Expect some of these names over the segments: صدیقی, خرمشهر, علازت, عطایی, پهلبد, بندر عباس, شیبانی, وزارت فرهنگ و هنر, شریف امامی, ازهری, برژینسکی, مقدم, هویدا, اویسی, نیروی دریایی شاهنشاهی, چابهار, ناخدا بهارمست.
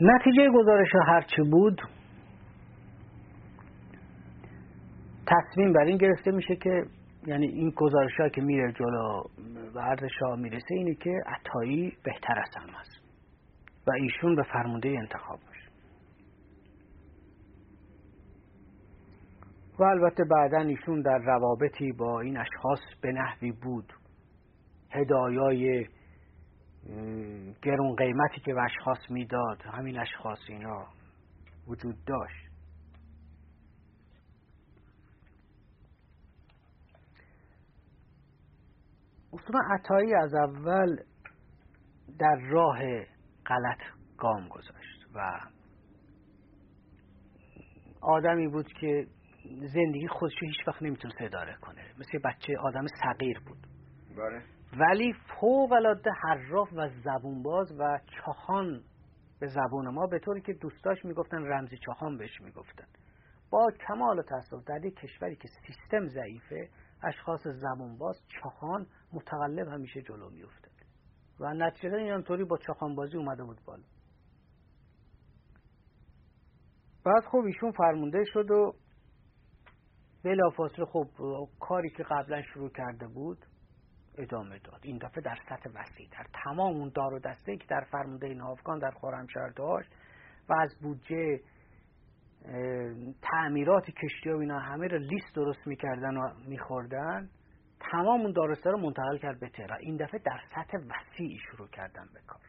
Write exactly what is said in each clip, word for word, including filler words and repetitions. نتیجه گزارش ها هرچی بود، تصمیم بر این گرفته میشه که یعنی این گزارش ها که میره جلو و ارزش ها میرسه اینه که عطایی بهتر از همه است و ایشون به فرمانده انتخاب میشه. و البته بعدن ایشون در روابطی با این اشخاص به نحوی بود، هدایای گرون قیمتی که به اشخاص میداد همین اشخاص اینا وجود داشت. اصلا عطایی از اول در راه غلط گام گذاشت و آدمی بود که زندگی خودش رو هیچ وقت نمیتونست اداره کنه، مثل بچه آدم صغیر بود. بله. ولی فوق العاده حراف و زبونباز و چاخان به زبون ما، به طوری که دوستاش میگفتن رمزی چاخان بهش میگفتن. با کمال تأسف در یک کشوری که سیستم ضعیفه، اشخاص زبونباز چاخان متقلب همیشه جلو میافتند و نتیجه اینطوری با چاخانبازی اومده بود بالا. بعد خب ایشون فرمانده شد و بلافاصله خب کاری که قبلا شروع کرده بود ادامه داد. این دفعه در سطح وسیع در تمام اون دار و دسته که در فرمانده این ناوگان در خرمشهر داشت و از بودجه تعمیرات کشتی و اینا همه رو لیست درست میکردن و میخوردن، تمام اون دار و دسته رو منتقل کرد به تهران. این دفعه در سطح وسیع شروع کردن به کار.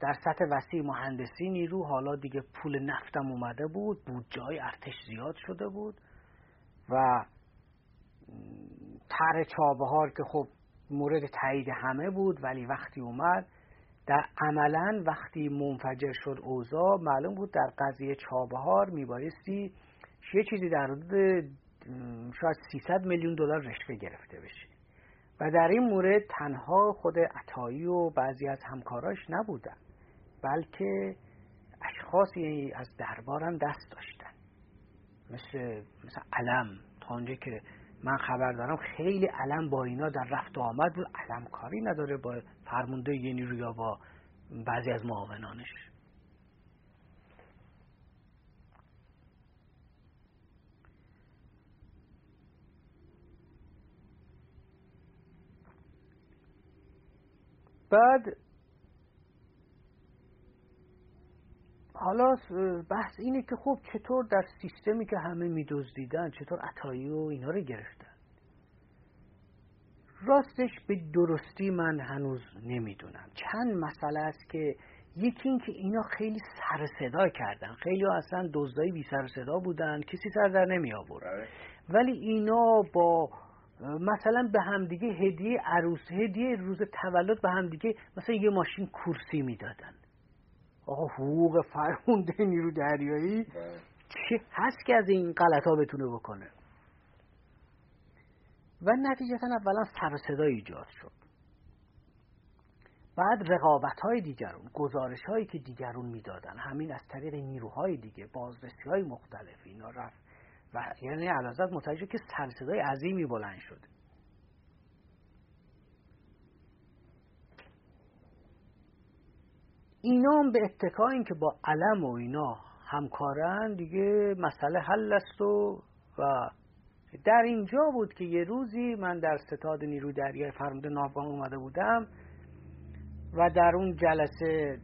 در سطح وسیع مهندسی نیرو، حالا دیگه پول نفتم اومده بود، بودجه های ارتش زیاد شده بود و طرح چابهار که خب مورد تایید همه بود، ولی وقتی اومد در عملا وقتی منفجر شد اوضاع، معلوم بود در قضیه چابهار میبایستی یه چیزی در حدود شاید سیصد میلیون دلار رشوه گرفته بشه و در این مورد تنها خود عطایی و بعضی از همکاراش نبودن، بلکه اشخاصی از دربار هم دست داشتن، مثل مثل علم. تا اونجا که من خبر دارم خیلی علم با اینا در رفت و آمد بود، علم کاری نداره با فرمانده یه نیرو یا با بعضی از معاونانش. بعد حالا بحث اینه که خب چطور در سیستمی که همه میدزدیدن چطور عطایی و اینا رو گرفتن. راستش به درستی من هنوز نمیدونم. چند مسئله است که یکی این که اینا خیلی سر صدا کردن، خیلی اصلا دزدای بی سر صدا بودن، کسی سر در نمی آورد، ولی اینا با مثلا به همدیگه هدیه عروس، هدیه روز تولد به همدیگه مثلا یه ماشین کورسی میدادن. آقا حقوق فرمانده نیرو دریایی چه هست که از این غلط‌ها بتونه بکنه؟ و نتیجتا اولا سر و صدا ایجاد شد، بعد رقابت‌های دیگرون، گزارش‌هایی که دیگرون میدادن همین از طریق نیروهای دیگه، بازرسی‌های مختلف اینا رفت و یعنی علازت متوجه که سر و صدای عظیمی بلند شد. اینا هم به اتکا این که با علم و اینا همکارن دیگه مسئله حل است. و و در اینجا بود که یه روزی من در ستاد نیروی دریای فرمانده ناوگان اومده بودم و در اون جلسه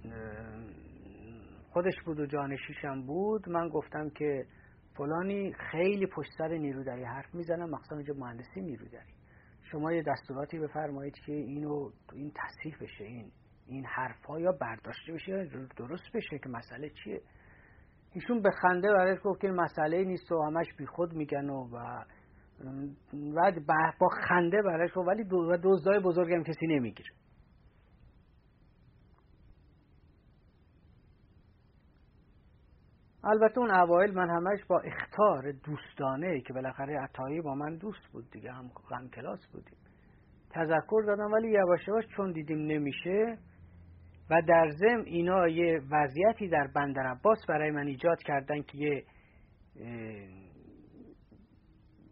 خودش بود و جانشینشم بود. من گفتم که فلانی خیلی پشت سر نیروی دریایی حرف میزنن، مخصوصا اینجا مهندسی نیروی دریایی، شما یه دستوراتی بفرمایید که اینو این تصحیح بشه، این این حرفا یا برداشته بشه یا درست بشه که مسئله چیه. ایشون به خنده برات گفت که مسئله نیست و همش بیخود میگن و و با خنده براش، ولی دزدای بزرگ هم کسی نمیگیره. البته اون اوایل من همش با اخطار دوستانه که بالاخره عطایی با من دوست بود دیگه، هم هم کلاس بودیم، تذکر دادم، ولی یواش یواش چون دیدیم نمیشه و در ضمن اینا یه وضعیتی در بندر عباس برای من ایجاد کردن که یه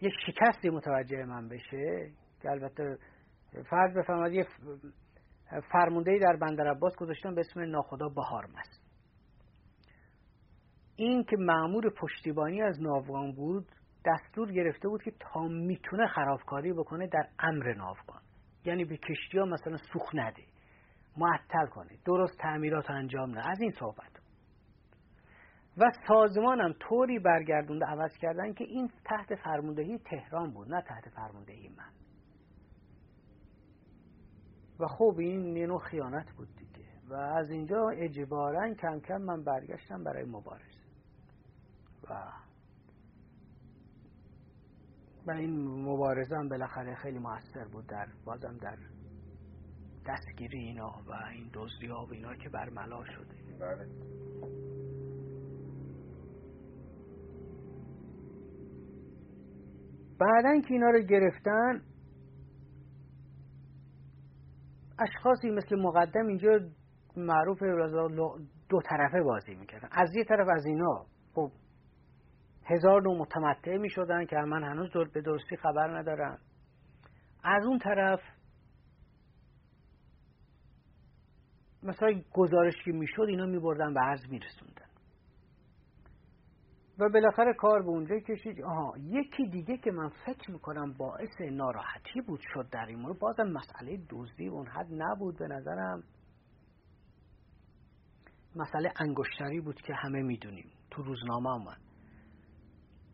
یه شکستی متوجه من بشه، که البته فرض بفرمایید فرماندهی در بندر عباس گذاشتن به اسم ناخدا بهارمست. این که مأمور پشتیبانی از ناوگان بود دستور گرفته بود که تا میتونه خرابکاری بکنه در امر ناوگان، یعنی به کشتی ها مثلا سوخت نده، معطل کنه، درست تعمیرات انجام نه، از این صحبت. و سازمان هم طوری برگردوند عوض کردن که این تحت فرماندهی تهران بود نه تحت فرماندهی من. و خب این یه نوع خیانت بود دیگه. و از اینجا اجباراً کم کم من برگشتم برای مبارزه و و این مبارزه هم بالاخره خیلی موثر بود در بازم در دستگیری اینا و این دزدی‌ها و اینا که برملا شده. بله. بعدن که اینا رو گرفتن اشخاصی مثل مقدم اینجا معروف دو طرفه بازی میکردن. از یه طرف از اینا خب هزار نوع متمتع میشدن که من هنوز در به درستی خبر ندارم، از اون طرف مثلا گزارش که میشد اینا میبردن به عرض میرسوندن. و بالاخره کار به اونجا کشید. آها یکی دیگه که من فکر میکنم باعث ناراحتی بود شد در این مورد، بازم مسئله دزدی اون حد نبود به نظرم، مسئله انگشتری بود که همه میدونیم، تو روزنامه اومد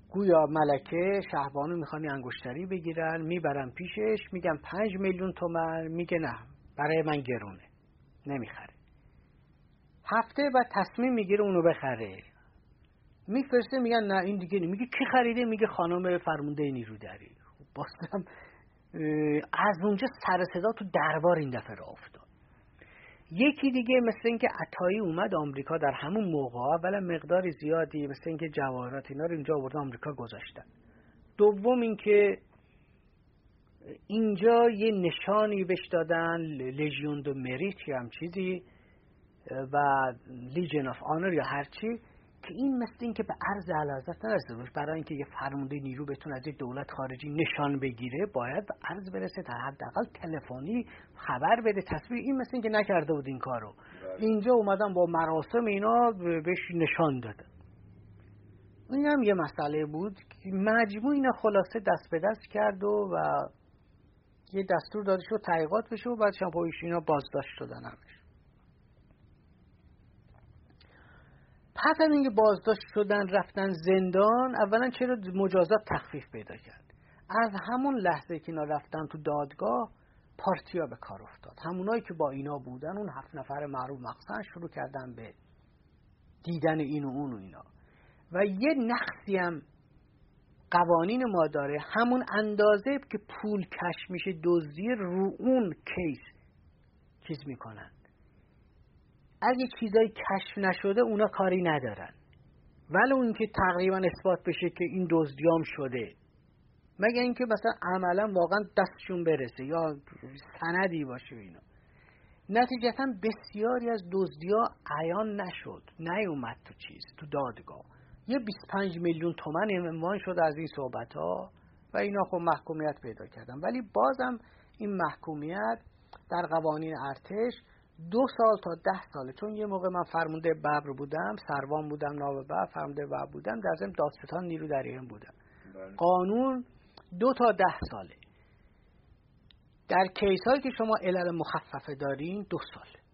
گویا ملکه شهبانو میخوان انگشتری بگیرن، میبرن پیشش، میگن پنج میلیون تومن، میگه نه برای من گرونه نمیخره. هفته بعد تصمیم میگیره اونو بخره، میفرسته میگن نه این دیگه نمیگه، کی خریده؟ میگه خانم فرمانده نیرو دری. باستم از اونجا سر صدا تو دربار این دفعه راه افتاد. یکی دیگه مثل اینکه عطایی اومد آمریکا در همون موقع، اولا مقداری زیادی مثل اینکه جواهرات اینا رو اینجا آوردن آمریکا گذاشتن. دوم اینکه اینجا یه نشانی بهش دادن لژیون دو مریت یا هم چیزی و لیژن آف آنر یا هر چی، که این مثل این که به عرض علازت نرسه. برای اینکه یه فرمانده نیرو بتونه از یک دولت خارجی نشان بگیره باید به عرض برسه، تا حداقل تلفنی خبر بده، تصویر. این مثل این که نکرده بود این کارو. اینجا اومدن با مراسم اینا بهش نشان دادن. این هم یه مسئله بود که مجموع اینا خلاصه دست به دست کرد و, و یه دستور داده شد تحقیقات بشه و بعد شمپایش اینا بازداشت شدن همش. پس از اینکه بازداشت شدن رفتن زندان، اولا چرا مجازات تخفیف پیدا کرد؟ از همون لحظه که اینا رفتن تو دادگاه پارتیا به کار افتاد. همونایی که با اینا بودن اون هفت نفر معروف مقصد شروع کردن به دیدن این و اون و اینا. و یه نقصی هم قوانین ما داره، همون اندازه که پول کش میشه دزدی رو اون کیس چیز میکنن. اگه چیزای کشف نشده اونا کاری ندارن، ولی اون که تقریبا اثبات بشه که این دزدیام شده، مگه اینکه مثلا عملا واقعا دستشون برسه یا سندی باشه اینا. نتیجتا بسیاری از دزدیا عیان نشد، نیومد تو چیز تو دادگاه. یه بیست و پنج میلیون تومان عنوان شد از این صحبت ها و اینا خب محکومیت پیدا کردن. ولی بازم این محکومیت در قوانین ارتش دو سال تا ده ساله، چون یه موقع من فرمانده ببر بودم، سروان بودم، ناو ببر، فرمانده ببر بودم، در ضمن دادستان نیرو دریایی بودم. بله. قانون دو تا ده ساله. در کیسایی که شما علل مخففه دارین دو ساله،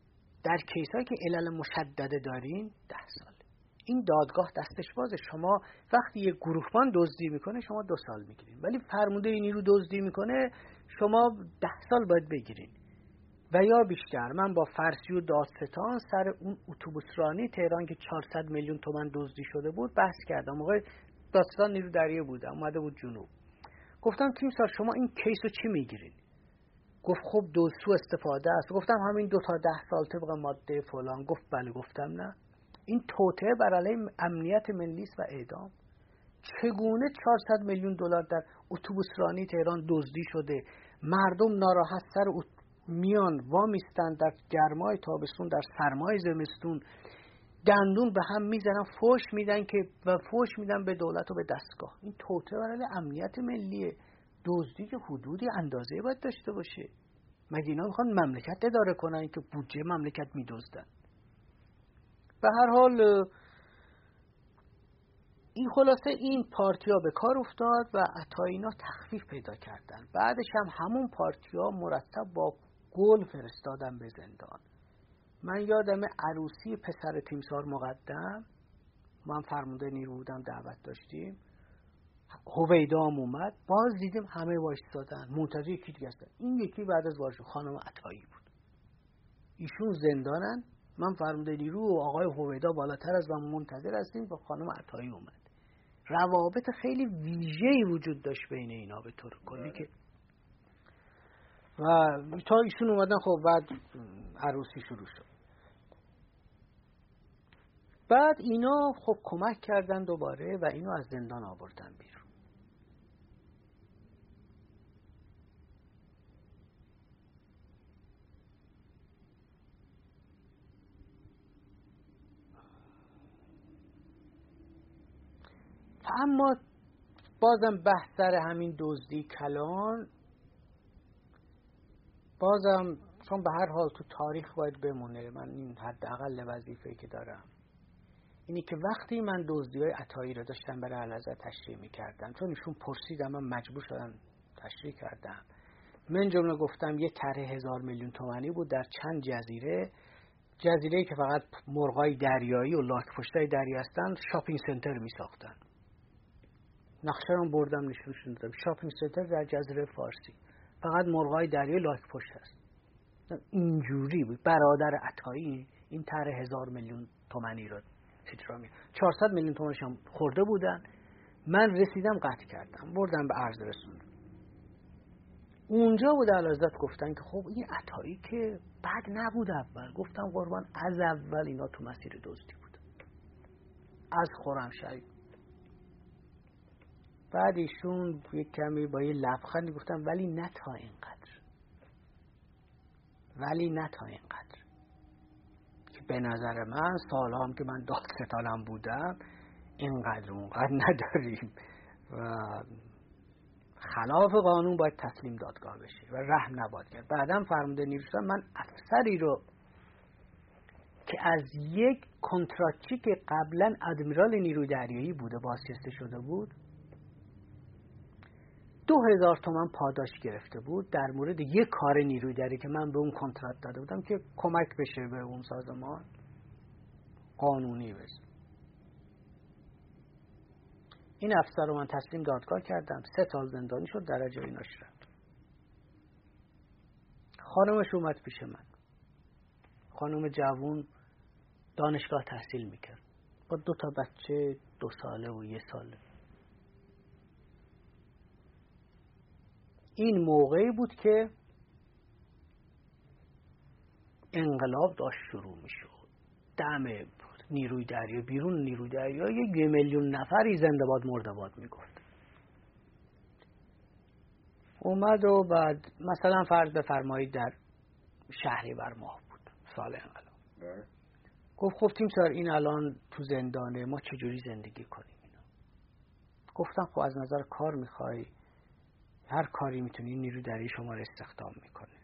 در کیسایی که علل مشدده دارین ده ساله. این دادگاه دستش بازه. شما وقتی یه گروهبان دزدی میکنه شما دو سال میگیرین، ولی فرمانده نیرو دزدی میکنه شما ده سال باید بگیرین و یا بیشتر. من با فرسی و دادستان سر اون اتوبوسرانی تهران که چهارصد میلیون تومان دزدی شده بود بحث کردم. موقع دادستان نیرو دریایی بودم، اومده بود جنوب، گفتم تیم سار شما این کیس رو چی میگیرید؟ گفت خب دزدی استفاده است. گفتم همین دو تا ده سال طبق ماده فلان. گفت بله. گفتم نه، این توطئه بر علیه امنیت ملی است و اعدام. چگونه چهارصد میلیون دلار در اتوبوسرانی تهران دزدی شده، مردم ناراحت سر میان وامیستن در گرمای تابستون، در سرمای زمستون، دندون به هم میزنن، فوش میدن که و فوش میدن به دولت و به دستگاه. این توطئه برای امنیت ملیه. دزدی که حدودی اندازه باید داشته باشه. مگه اینا میخوان مملکت اداره کنن که بودجه مملکت میدزدن؟ به هر حال این خلاصه این پارتیا به کار افتاد و عطایی اینا تخفیف پیدا کردن. بعدش هم همون پارتیا مرتب با گل فرستادن به زندان. من یادم عروسی پسر تیمسار مقدم، من فرمانده نیرو بودم، دعوت داشتیم، هویدا هم اومد، باز دیدیم همه وایستادن منتظر یکی دیگه هستن. این یکی بعد از وارد خانم عطایی بود. ایشون زندانن، من فرمانده نیرو و آقای هویدا بالاتر از من منتظر هستیم و خانم عطایی اومد. روابط خیلی ویژه‌ای وجود داشت بین اینا به طور کلی که و تا ایشون اومدن خب بعد عروسی شروع شد. بعد اینا خب کمک کردن دوباره و اینو از زندان آوردن بیرون. اما بازم بحث سر همین دزدی کلان، بازم چون به هر حال تو تاریخ باید بمونه، من این حداقل وظیفه‌ای که دارم اینی که وقتی من دزدی‌های عطایی را داشتم برای علازت تشریح می‌کردم، چون ایشون پرسیدم من مجبور شدم تشریح کردم. من جمله گفتم یه طرح هزار میلیون تومانی بود در چند جزیره، جزیره‌ای که فقط مرغای دریایی و لاک‌پشتای دریا هستن، شاپینگ سنتر می‌ساختن. نقشه رو بردم نشونشون دادم، شاپینگ سنتر در جزیره فارسی فقط مرغای دریایی لاک‌پشت هست. اینجوری بود برادر عطایی این طرح هزار میلیون تومانی رو چطوری چهارصد میلیون تومانش هم خورده بودن. من رسیدم قطع کردم بردم به عرض رسوندم. اونجا بود علازت گفتن که خب این عطایی که بد نبود. اول گفتم قربان از اول اینا تو مسیر دزدی بود از خرمشهر. بعد ایشون یک کمی با یه لبخندی گفتم ولی نه تا اینقدر، ولی نه تا اینقدر که به نظر من سالها هم که من دادستانم بودم اینقدر اونقدر نداریم و خلاف قانون باید تسلیم دادگاه بشه و رحم نباید کرد. بعدم فرمانده نیروشدم من افسری رو که از یک کنتراکچی که قبلا ادمیرال نیروی دریایی بوده بازخواسته شده بود دو هزار تومن پاداش گرفته بود در مورد یک کار نیروی دریایی که من به اون کنترکت داده بودم که کمک بشه به اون سازمان قانونی بشه. این افسر رو من تسلیم دادگاه کردم، سه سال زندانی شد، درجه ایناش رفت. خانمش اومد پیش من، خانم جوون دانشگاه تحصیل میکرد با دو تا بچه دو ساله و یه ساله. این موقعی بود که انقلاب داشت شروع می شد، دم نیروی دریا بیرون نیروی دریا یک میلیون نفری زنده باد مرده باد می گفت. اومد و بعد مثلا فرض بفرمایید در شهریور ماه بود سال انقلاب، گفت خب تیمسار این الان تو زندانه، ما چجوری زندگی کنیم اینا؟ گفتم خب از نظر کار می خواهی هر کاری میتونی نیروی دریایی شما رو استخدام میکنه،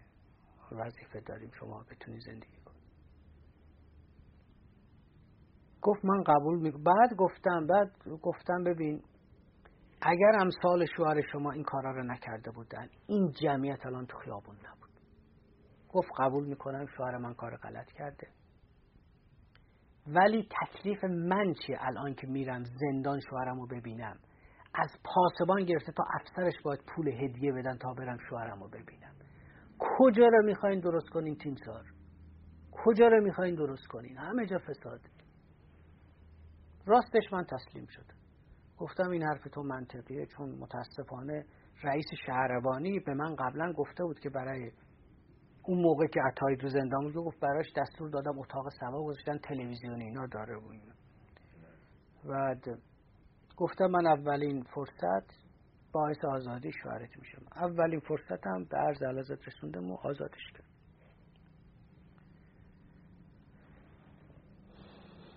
وظیفه داریم شما بتونی زندگی کنی. گفت من قبول می... بعد گفتم بعد گفتم ببین اگر امثال شوهر شما این کارا رو نکرده بودن این جمعیت الان تو خیابون نبود. گفت قبول میکنم شوهر من کار غلط کرده، ولی تکلیف من چیه الان که میرم زندان شوهرم رو ببینم؟ از پاسبان گرفته تا افسرش باید پول هدیه بدن تا برم شوهرم رو ببینم. کجا رو میخواین درست کنین تیمسار؟ کجا رو میخواین درست کنین؟ همه جا فساد. راستش من تسلیم شدم. گفتم این حرف تو منطقیه، چون متاسفانه رئیس شهربانی به من قبلا گفته بود که برای اون موقع که عطایی تو زندان بود گفت براش دستور دادم اتاق سوا گذاشتن تلویزیون اینا داره و اینا. و گفتم من اولین فرصت باعث آزادی شوهرت میشم، اولین فرصتم به عرض علازت رسوندم و آزادش کردم.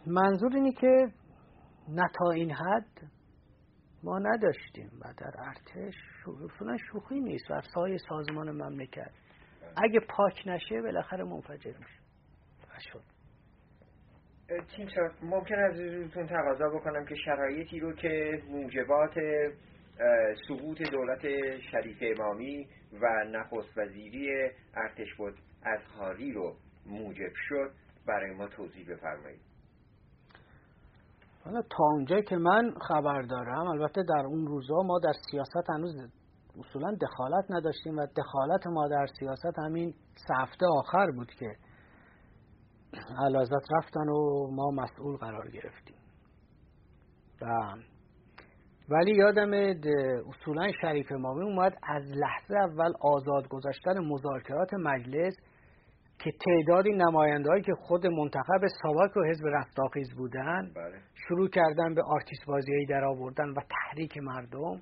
منظور اینه که نه تا این حد ما نداشتیم و در ارتش شو... شوخی نیست و افسای سازمان مملکت اگه پاک نشه بالاخره منفجر میشه. شد. چی شد؟ ممکن از حضورتون تقاضا بکنم که شرایطی رو که موجبات سقوط دولت شریف امامی و نخست وزیری ارتش بود ازهری رو موجب شد برای ما توضیح بفرمایید. حالا تا اونجایی که من خبر دارم، البته در اون روزها ما در سیاست هنوز اصولا دخالت نداشتیم و دخالت ما در سیاست همین سه هفته آخر بود که علازت رفتن و ما مسئول قرار گرفتیم. و ولی یادم اصولا شریف امامی اومد از لحظه اول آزاد گذاشتن مذاکرات مجلس که تعدادی نمایندهایی که خود منتخب ساواک و حزب رستاخیز بودن بله. شروع کردن به آرتیست بازیایی در آوردن و تحریک مردم.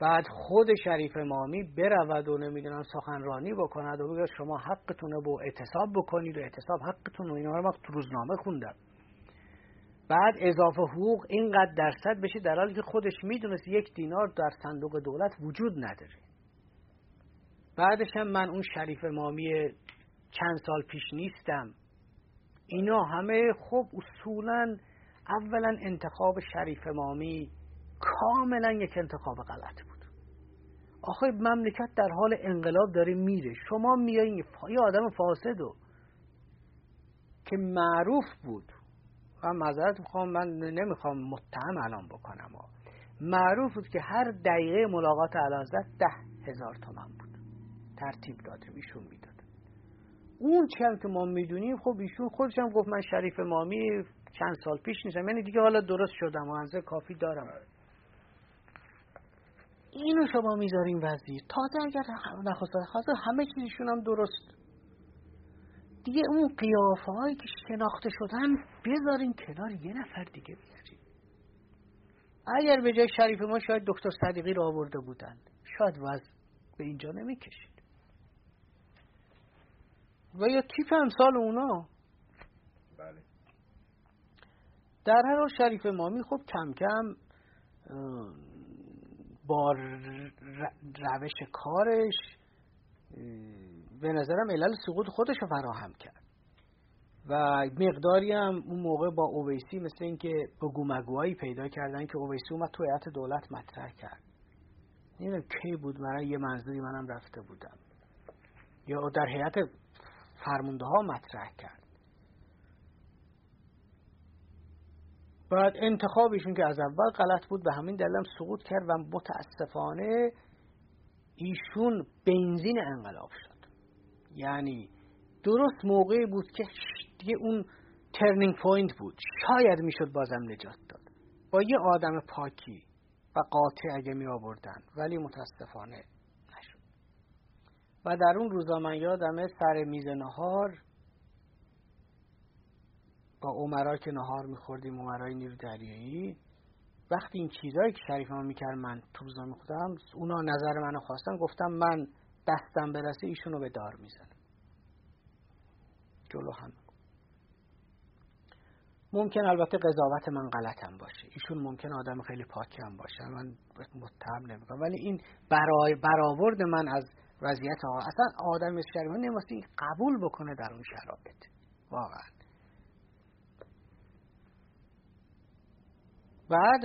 بعد خود شریف امامی برود و نمیدونم سخنرانی بکند و بگه شما حقتونه با اعتصاب بکنید و اعتصاب حقتون و اینا رو تو روزنامه خوندم. بعد اضافه حقوق اینقدر درصد بشه در حالی که خودش میدونست یک دینار در صندوق دولت وجود نداره. بعدش هم من اون شریف امامی چند سال پیش نیستم. اینا همه خب اصولا اولا انتخاب شریف امامی کاملا یک انتخاب غلط بود. آخه مملکت در حال انقلاب داره میره، شما میایین یه آدم فاسدو که معروف بود و معذرت میخوام، من نمیخوام متهم الان بکنم، معروف بود که هر دقیقه ملاقات علازت ده هزار تومن بود ترتیب داده ایشون میداد. اون چند که ما میدونیم خب ایشون خودش هم گفت من شریف امامی چند سال پیش نیستم، یعنی دیگه حالا درست شدم و انزه کافی دارم. اینو شما میذارین وزیر، تازه اگر نخواستن خواستن همه چیزشون هم درست، دیگه اون قیافه هایی که شناخته شدن بذارین کنار، یه نفر دیگه بذارین. اگر به جای شریف ما شاید دکتر صدیقی رو آورده بودن شاید وضع به اینجا نمیکشید و یا تیپ امثال اونا. بله. در هر حال شریف امامی خب کم کم با روش کارش به نظرم علل سقوط خودش رو فراهم کرد و مقداری هم اون موقع با اویسی مثل این که بگو مگوهایی پیدا کردن که اویسی اومد تو هیئت دولت مطرح کرد. نمیدونم کی بود، من یه منظوری منم رفته بودم یا در هیئت فرمانده ها مطرح کرد. بعد انتخابشون که از اول غلط بود به همین دلیل هم سقوط کرد و متاسفانه ایشون بنزین انقلاب شد. یعنی درست موقعی بود که دیگه اون ترنینگ پوینت بود، شاید میشد بازم نجات داد با یه آدم پاکی و قاطع اگه می آوردن، ولی متاسفانه نشد. و در اون روزا من یادمه سر میز نهار با عمرا که نهار می‌خوردیم، عمرای نیروی دریایی، وقتی این چیزایی که شریف امامی می‌کرد من تو روزا می‌خوردم، اونا نظر منو خواستن، گفتم من دستم برسه ایشونو به دار میزنم جلو هم. ممکن البته قضاوت من غلطم باشه، ایشون ممکن آدم خیلی پاکی هم باشه، من متهم نمی‌کنم، ولی این برای برآورد من از وضعیت آقا اصلا آدم مثل شریف امامی نمی‌تونه قبول بکنه در اون شرایط واقعا. بعد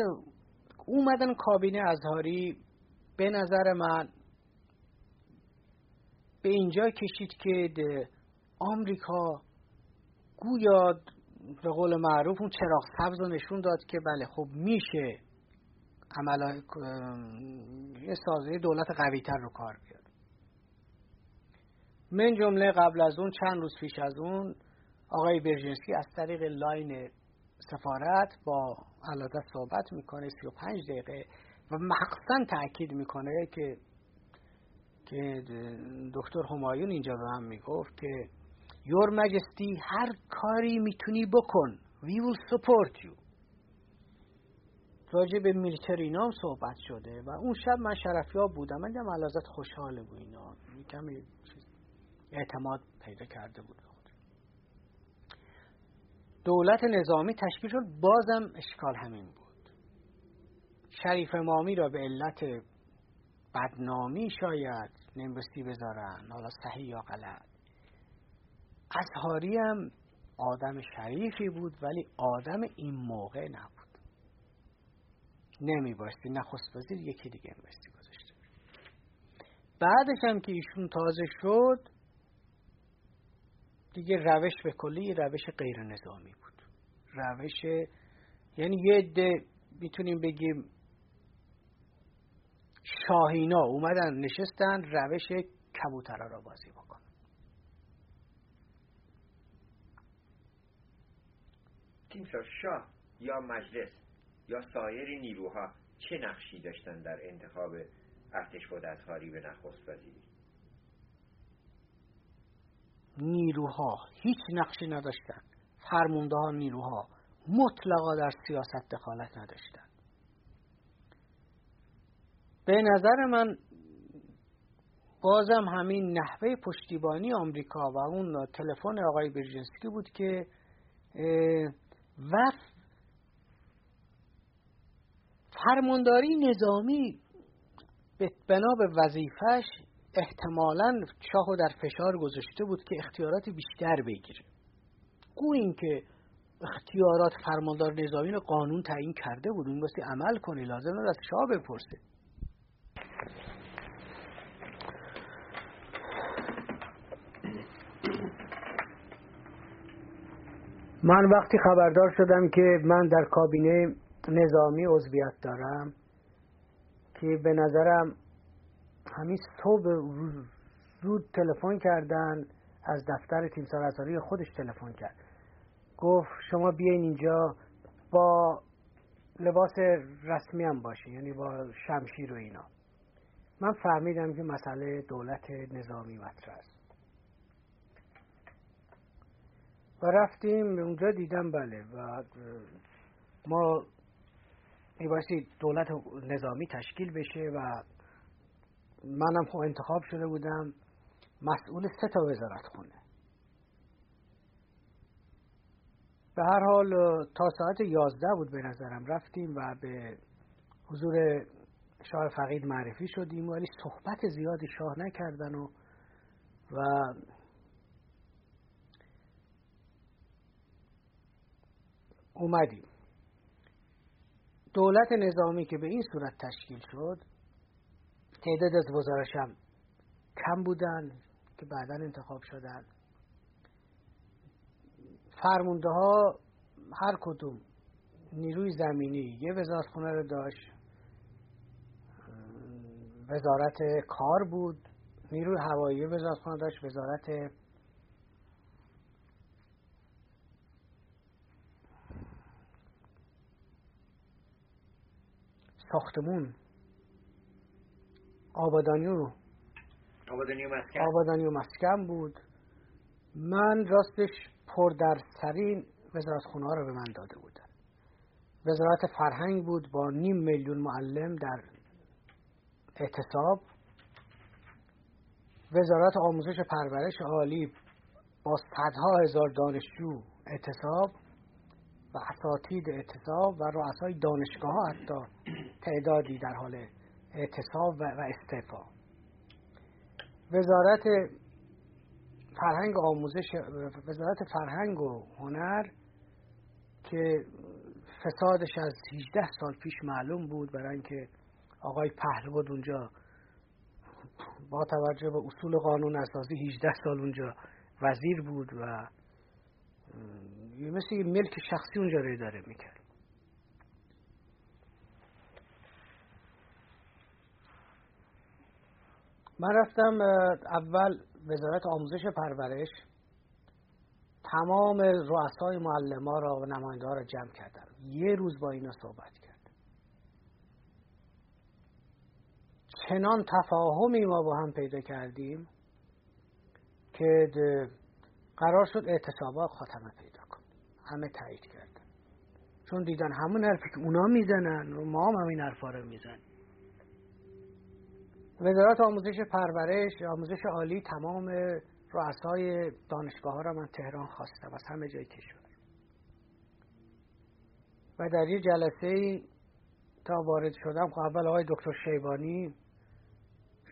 اومدن کابینه ازهری به نظر من به اینجا کشید که آمریکا گویا به قول معروف اون چراغ سبز رو نشون داد که بله خب میشه عملا سازه دولت قوی تر رو کار بیاد. من جمله قبل از اون چند روز پیش از اون آقای برژینسکی از طریق لاین سفارت با علازت صحبت میکنه سی و پنج دقیقه و مخصوصا تأکید میکنه که که دکتر همایون اینجا به هم میگفت که Your Majesty هر کاری میتونی بکن We will support you. راجع به میلیترینا هم صحبت شده و اون شب من شرفیاب بودم، من دیدم علازت خوشحاله بود، اینا کمی اعتماد پیدا کرده بود. دولت نظامی تشکیل شد، بازم اشکال همین بود. شریف امامی را به علت بدنامی شاید نمرسی بذارن، حالا صحیح یا غلط. ازهری هم آدم شریفی بود ولی آدم این موقع نبود، نمیبایستی نخست وزیر یکی دیگه نمیبایستی گذاشته. بعدش هم که ایشون تازه شد دیگه روش به کلی روش غیر نظامی بود، روش یعنی یه عده میتونیم بگیم شاهینا اومدن نشستن روش کبوترها را بازی بکنن. تیمسار شاه یا مجلس یا سایر نیروها چه نقشی داشتن در انتخاب ارتشبد ازهری به نخست وزیری؟ نیروها هیچ نقشی نداشتن، فرمانده ها نیروها مطلقا در سیاست دخالت نداشتن. به نظر من بازم همین نحوه پشتیبانی آمریکا و اون تلفن آقای برژینسکی بود که وف فرمانداری نظامی بنا به وظیفه‌اش احتمالاً شاهو در فشار گذاشته بود که اختیارات بیشتر بگیره. گو این که اختیارات فرماندار نظامی رو قانون تعیین کرده بود، اون واسه عمل کنه، لازم نبود از شاه بپرسه. من وقتی خبردار شدم که من در کابینه نظامی عضویت دارم که به نظرم همین صبح زود تلفن کردن از دفتر تیمسار ازهری، خودش تلفن کرد گفت شما بیاین اینجا با لباس رسمی هم باشین، یعنی با شمشیر و اینا. من فهمیدم که مسئله دولت نظامی مطرح است و رفتیم به اونجا، دیدم بله و ما می‌بایستی دولت نظامی تشکیل بشه و منم خب انتخاب شده بودم مسئول سه تا وزارت خونه. به هر حال تا ساعت یازده بود به نظرم، رفتیم و به حضور شاه فقید معرفی شدیم ولی صحبت زیادی شاه نکردن و و اومدیم. دولت نظامی که به این صورت تشکیل شد، تعداد از وزراش هم کم بودن که بعداً انتخاب شدن. فرمانده ها هر کدوم نیروی زمینی یه وزارتخونه رو داشت، وزارت کار بود، نیروی هوایی وزارتخونه داشت، وزارت ساختمون، آبادانی و مسکن. آبادانی و مسکن بود. من راستش پردرسرین وزارتخونه ها رو به من داده بودن. وزارت فرهنگ بود با نیم میلیون معلم در اعتصاب، وزارت آموزش و پرورش عالی با صدها هزار دانشجو اعتصاب و اساتید اعتصاب و رؤسای دانشگاه ها حتی تعدادی در حال اعتصاب و استعفا. وزارت فرهنگ آموزش وزارت فرهنگ و هنر که فسادش از هجده سال پیش معلوم بود، برای اینکه آقای پهلبد اونجا با توجه به اصول قانون اساسی هجده سال اونجا وزیر بود و مثل ملک شخصی اونجا رو اداره میکرد. من رفتم اول وزارت آموزش پرورش، تمام رؤسای معلم‌ها را و نماینده‌ها را جمع کردم، یه روز با اینا صحبت کردم. چنان تفاهمی ما با هم پیدا کردیم که قرار شد اعتصابات خاتمه پیدا کنه. همه تایید کردن، چون دیدن همون حرفی که اونا میزنن و ما هم همین حرفا رو میزنیم. وزارت آموزش پرورش، آموزش عالی، تمام رؤسای دانشگاه‌ها را من تهران خواستم از همه جای کشور و در یه جلسه تا وارد شدم، خب اول آقای دکتر شیبانی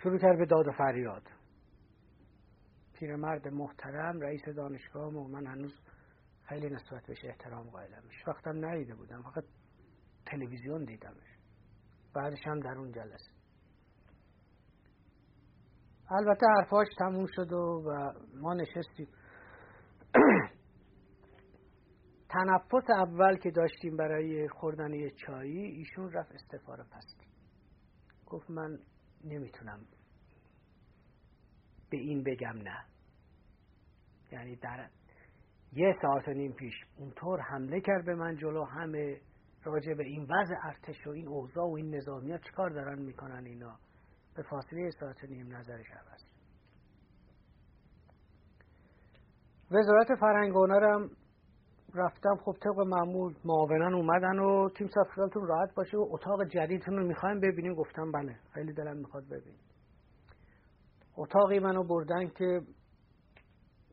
شروع کرد به داد و فریاد. پیرمرد محترم رئیس دانشگاه و من هنوز خیلی نسبت بهش احترام قائلمش، وقتم ندیده بودم، فقط تلویزیون دیدمش، بعدش هم در اون جلسه. البته حرفاش تموم شد و, و ما نشستیم. تنفس اول که داشتیم برای خوردن یه چایی، ایشون رفت استعفا پستی، گفت من نمیتونم به این بگم نه. یعنی در یه ساعت و نیم پیش اونطور حمله کرد به من جلو همه راجع به این وضع ارتش و این اوضاع و این نظامی ها چیکار دارن میکنن اینا، به فاصله یه ساعت و نیم نظرش عوض. وزارت فرهنگ و هنرم رفتم، خب طبق معمول معاونان اومدن و تیم سفرتون راحت باشه و اتاق جدیدتون رو میخوایم ببینیم. گفتم بله، خیلی دلم میخواد ببینیم. اتاقی منو بردن که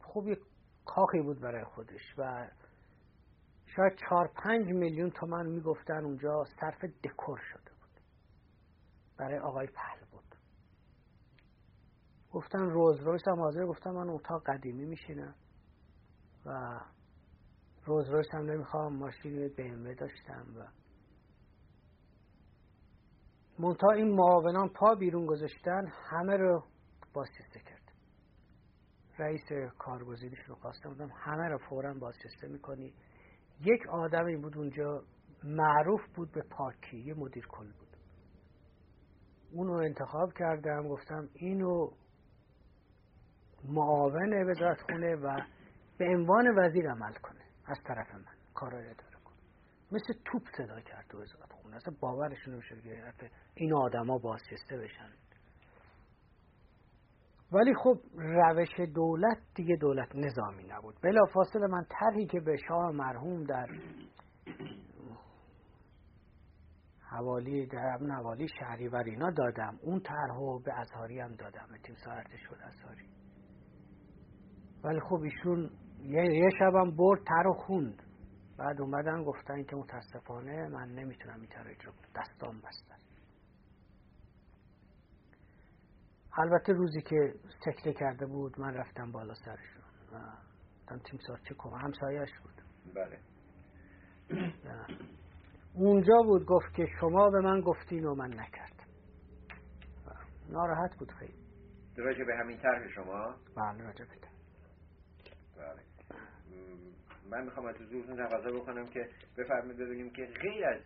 خوبی کاخی بود برای خودش و شاید چهار پنج میلیون تومن میگفتن اونجا صرف دکور شده بود برای آقای پهلبد. گفتن روز رویس هم حاضر. گفتم من اتاق قدیمی میشینم و روز رویس هم نمیخوام، ماشین بی ام و داشتم و منتها این معاونان پا بیرون گذاشتن، همه رو بازشسته کرد. رئیس کارگزینیش رو خواستم، بودم همه رو فوراً بازشسته میکنی. یک آدمی بود اونجا معروف بود به پاکی، یه مدیر کل بود، اونو انتخاب کردم، گفتم اینو معاون وزارت خونه و به عنوان وزیر عمل کنه، از طرف من کارای اداره کنه. مثل توپ صدا کرد تو وزارت خونه، اصلا باورشون نمیشه که این آدما بازشسته بشن. ولی خب روش دولت دیگه دولت نظامی نبود. بلافاصله من طرحی که به شاه مرحوم در حوالی در حوالی شهریور اینا دادم، اون طرحو به ازهری هم دادم، به تیم ساعت شد ازهری. ولی خب ایشون یه شبم برد طرحو خوند، بعد اومدن گفتن که متاسفانه من نمیتونم این طرح اجرا کنم، دستام بسته. البته روزی که تکله کرده بود من رفتم بالا سرشون و دم تیمسار چه کنم، همسایه‌اش بود. بله. اونجا بود، گفت که شما به من گفتین و من نکردم. ناراحت بود خیلی. راجع به همین طرح شما؟ بله راجع به طرح. بله. من میخوام از حضورتون تقاضا بکنم که بفرمایید ببینیم که غیر از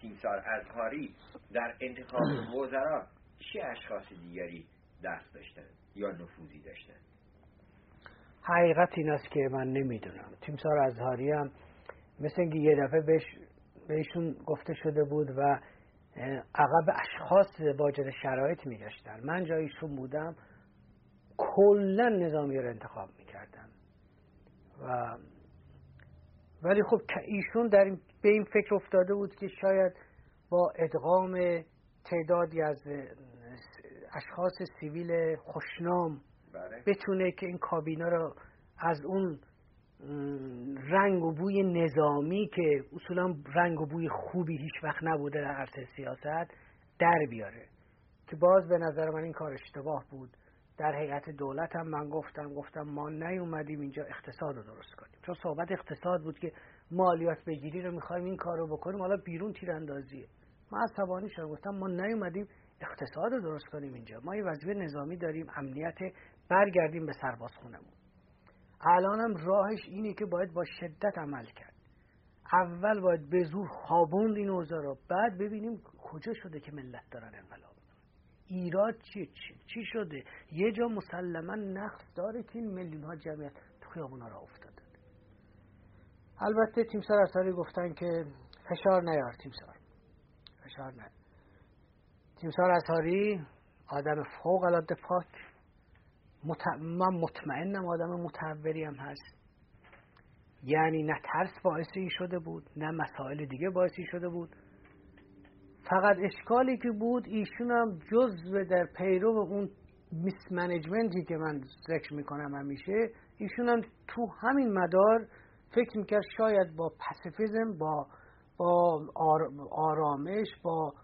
تیمسار ازهری در انتخاب وزرا چه اشخاص دیگری دست داشتن یا نفوذی داشتن؟ حقیقت این است که من نمیدونم. تیمسار ازهری هم مثل اینکه یه دفعه بهش بهشون گفته شده بود و عقب اشخاص واجد شرایط میگشتن. من جایشون بودم کلا نظامی رو انتخاب میکردم و ولی خب ایشون در این به این فکر افتاده بود که شاید با ادغام تعدادی از اشخاص سیویل خوشنام بتونه که این کابینه رو از اون رنگ و بوی نظامی که اصولا رنگ و بوی خوبی هیچ وقت نبوده در عرصه سیاست در بیاره، که باز به نظر من این کار اشتباه بود. در هیئت دولت هم من گفتم گفتم ما نیومدیم اینجا اقتصاد رو درست کنیم، چون صحبت اقتصاد بود که مالیات بگیری رو میخوایم این کار رو بکنیم، حالا بیرون تیراندازیه. ما از طبانی شد گفتم ما نیومدیم اقتصاد رو درست کنیم اینجا، ما یه وظیفه نظامی داریم، امنیت، برگردیم به سرباز خونمون. الانم راهش اینه که باید با شدت عمل کرد، اول باید به زور خوابوند این اوضاع رو، بعد ببینیم کجا شده که ملت دارن انقلاب میکنن. ایراد چی چی شده؟ یه جا مسلما نقص داره که این میلیون ها جمعیت تو خیابونا راه افتادن. البته تیمسار اثری گفتن که فشار نیار تیمسار، فشار نه. تیمسار ازهری آدم فوق العاده پاک، مت... من مطمئنم آدم متحوری هم هست، یعنی نه ترس باعثی شده بود نه مسائل دیگه باعثی شده بود. فقط اشکالی که بود ایشون هم جزء در پیرو اون میس منیجمنتی که من ذکر میکنم همیشه، ایشون هم تو همین مدار فکر میکرد شاید با پاسیفیسم، با با آرامش، با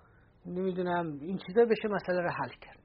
نمیدونم این چیزا بشه مسئله رو حل کرد.